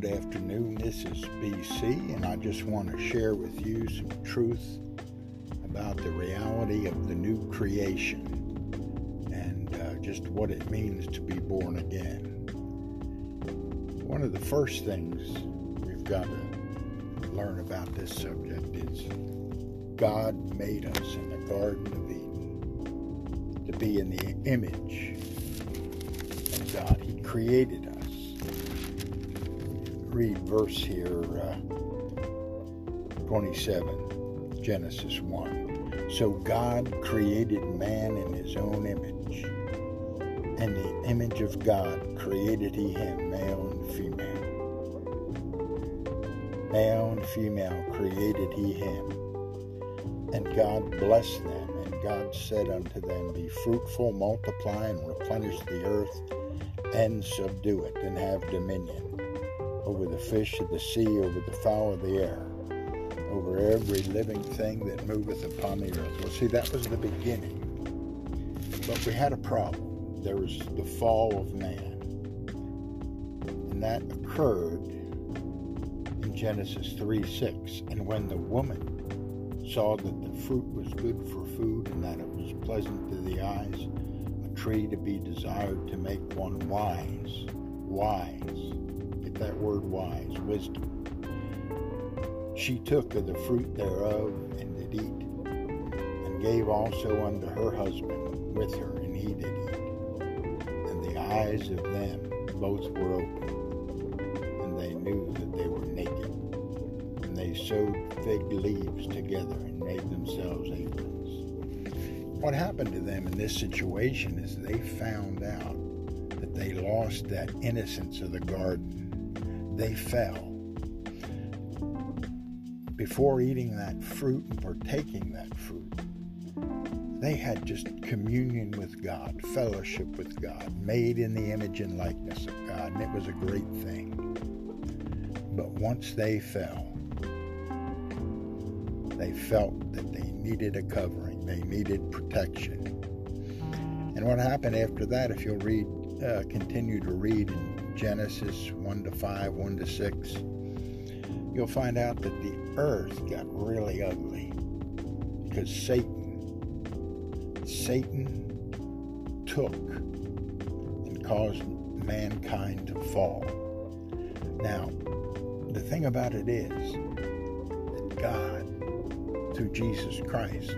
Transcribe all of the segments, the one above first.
Good afternoon, this is BC, and I just want to share with you some truth about the reality of the new creation and just what it means to be born again. One of the first things we've got to learn about this subject is God made us in the Garden of Eden to be in the image of God. He created us. Read verse here, 27, Genesis 1. So God created man in his own image. In the image of God created he him, male and female. Male and female created he him. And God blessed them, and God said unto them, Be fruitful, multiply, and replenish the earth, and subdue it, and have dominion over the fish of the sea, over the fowl of the air, over every living thing that moveth upon the earth. Well, see, that was the beginning. But we had a problem. There was the fall of man. And that occurred in Genesis 3:6. And when the woman saw that the fruit was good for food and that it was pleasant to the eyes, a tree to be desired to make one wise. That word wise, wisdom. She took of the fruit thereof and did eat, and gave also unto her husband with her, and he did eat. And the eyes of them both were open, and they knew that they were naked. And they sewed fig leaves together and made themselves aprons. What happened to them in this situation is they found out that they lost that innocence of the garden. They fell. Before eating that fruit and partaking that fruit, they had just communion with God, fellowship with God, made in the image and likeness of God, and it was a great thing. But once they fell, they felt that they needed a covering, they needed protection. And what happened after that, if you'll read, continue to read in Genesis 1-5, 1-6, you'll find out that the earth got really ugly because Satan took and caused mankind to fall. Now, the thing about it is that God, through Jesus Christ,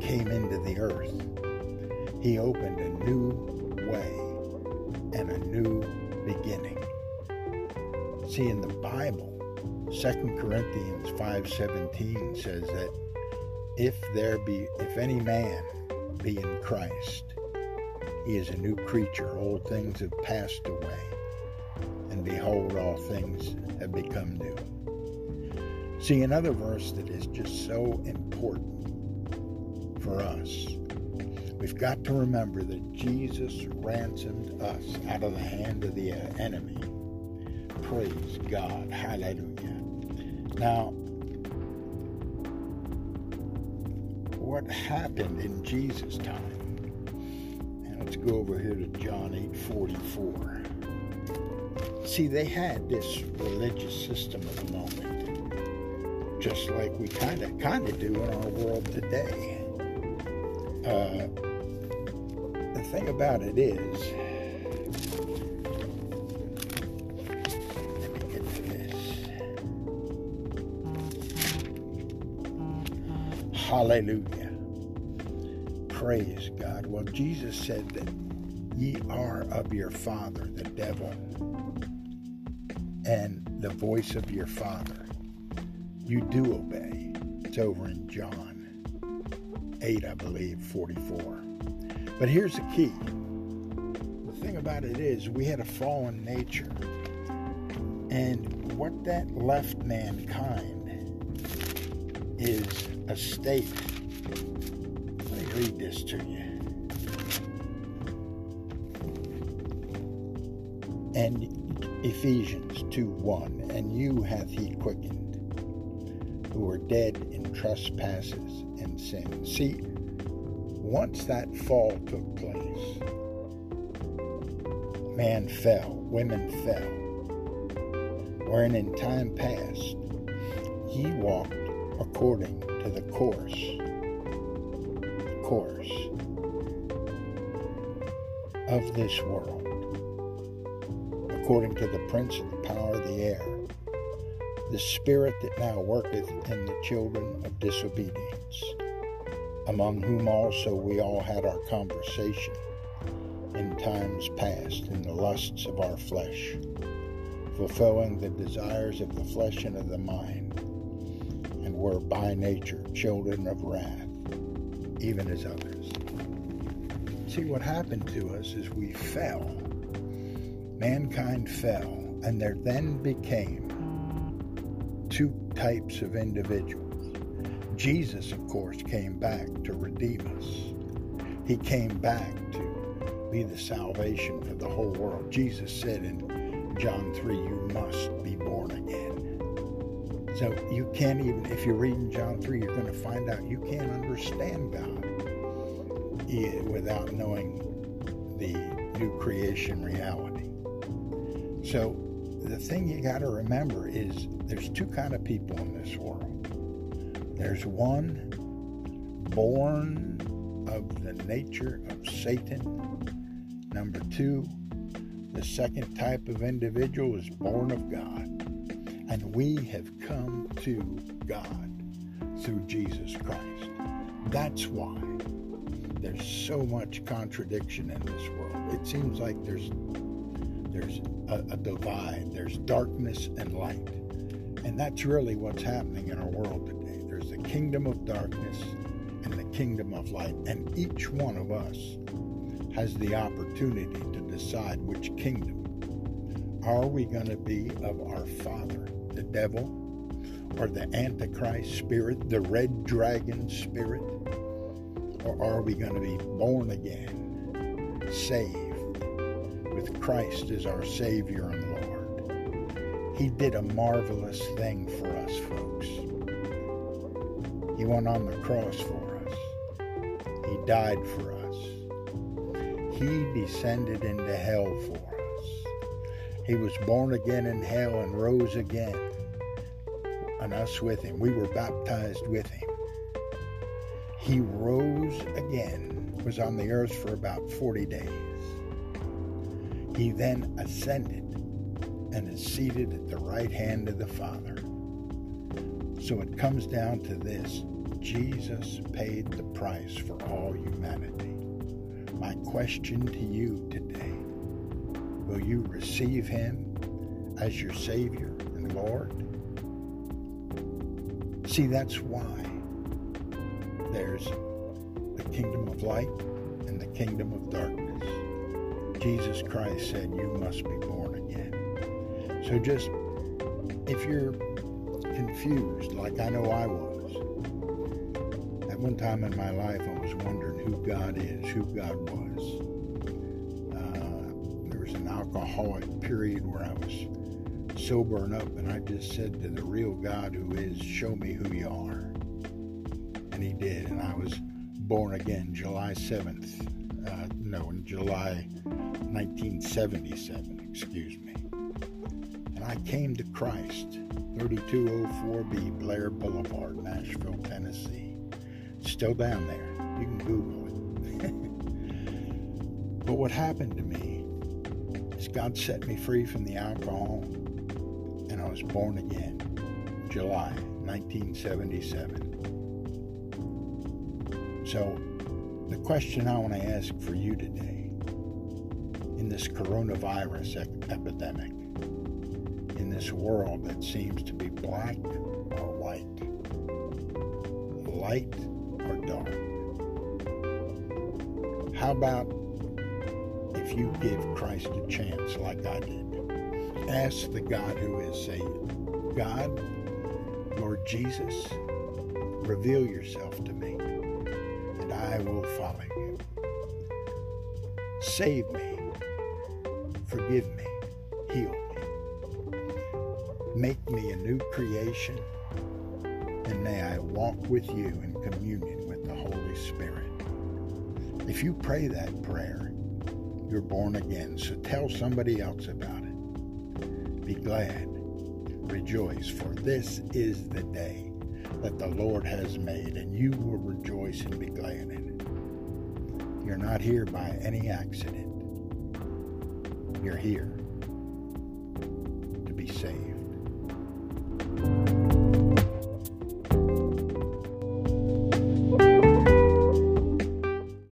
came into the earth. He opened a new way and a new beginning. See, in the Bible, 2 Corinthians 5:17 says that if any man be in Christ, he is a new creature. Old things have passed away, and behold, all things have become new. See, another verse that is just so important for us. We've got to remember that Jesus ransomed us out of the hand of the enemy. Praise God. Hallelujah. Now, what happened in Jesus' time? And let's go over here to John 8:44. See, they had this religious system of the moment, just like we kind of do in our world today. The thing about it is, let me get to this. Hallelujah. Praise God. Well, Jesus said that ye are of your father, the devil, and the voice of your father you do obey. It's over in John 8, I believe, 44. But here's the key. The thing about it is we had a fallen nature. And what that left mankind is a state. Let me read this to you. And Ephesians 2:1, and you hath he quickened, who were dead in trespasses and sin. See, once that fall took place, man fell, women fell. wherein in time past ye walked according to the course of this world, according to the prince of the power of the air, the spirit that now worketh in the children of disobedience, among whom also we all had our conversation in times past in the lusts of our flesh, fulfilling the desires of the flesh and of the mind, and were by nature children of wrath, even as others. See, what happened to us is we fell. Mankind fell, and there then became two types of individuals. Jesus, of course, came back to redeem us. He came back to be the salvation for the whole world. Jesus said in John 3, you must be born again. So you can't even, if you're reading John 3, you're going to find out you can't understand God without knowing the new creation reality. So the thing you got to remember is there's two kind of people in this world. There's one born of the nature of Satan. Number two, the second type of individual is born of God. And we have come to God through Jesus Christ. That's why there's so much contradiction in this world. It seems like there's a divide. There's darkness and light. And that's really what's happening in our world today. There's the kingdom of darkness and the kingdom of light. And each one of us has the opportunity to decide which kingdom. Are we going to be of our father, the devil, or the Antichrist spirit, the red dragon spirit? Or are we going to be born again, saved, with Christ as our Savior and Lord? He did a marvelous thing for us, folks. He went on the cross for us. He died for us. He descended into hell for us. He was born again in hell and rose again, and us with him. We were baptized with him. He rose again, was on the earth for about 40 days. He then ascended and is seated at the right hand of the Father. So it comes down to this. Jesus paid the price for all humanity. My question to you today, will you receive him as your Savior and Lord? See, that's why there's the kingdom of light and the kingdom of darkness. Jesus Christ said, you must be born again. So just, if you're confused, like I know I was, at one time in my life I was wondering who God is, who God was. There was an alcoholic period where I was sobering up, and I just said to the real God who is, show me who you are. And he did, and I was born again in July 1977, excuse me. And I came to Christ, 3204B Blair Boulevard, Nashville, Tennessee. It's still down there. You can Google it. But what happened to me is God set me free from the alcohol, and I was born again, July 1977. So the question I want to ask for you today, in this coronavirus epidemic, in this world that seems to be black or white, light or dark, how about if you give Christ a chance like I did? Ask the God who is, say, God, Lord Jesus, reveal yourself to me, and I will follow you. Save me. Forgive me, heal me, make me a new creation, and may I walk with you in communion with the Holy Spirit. If you pray that prayer, you're born again, so tell somebody else about it. Be glad rejoice, for this is the day that the Lord has made, and you will rejoice and be glad in it. You're not here by any accident. You're here to be saved.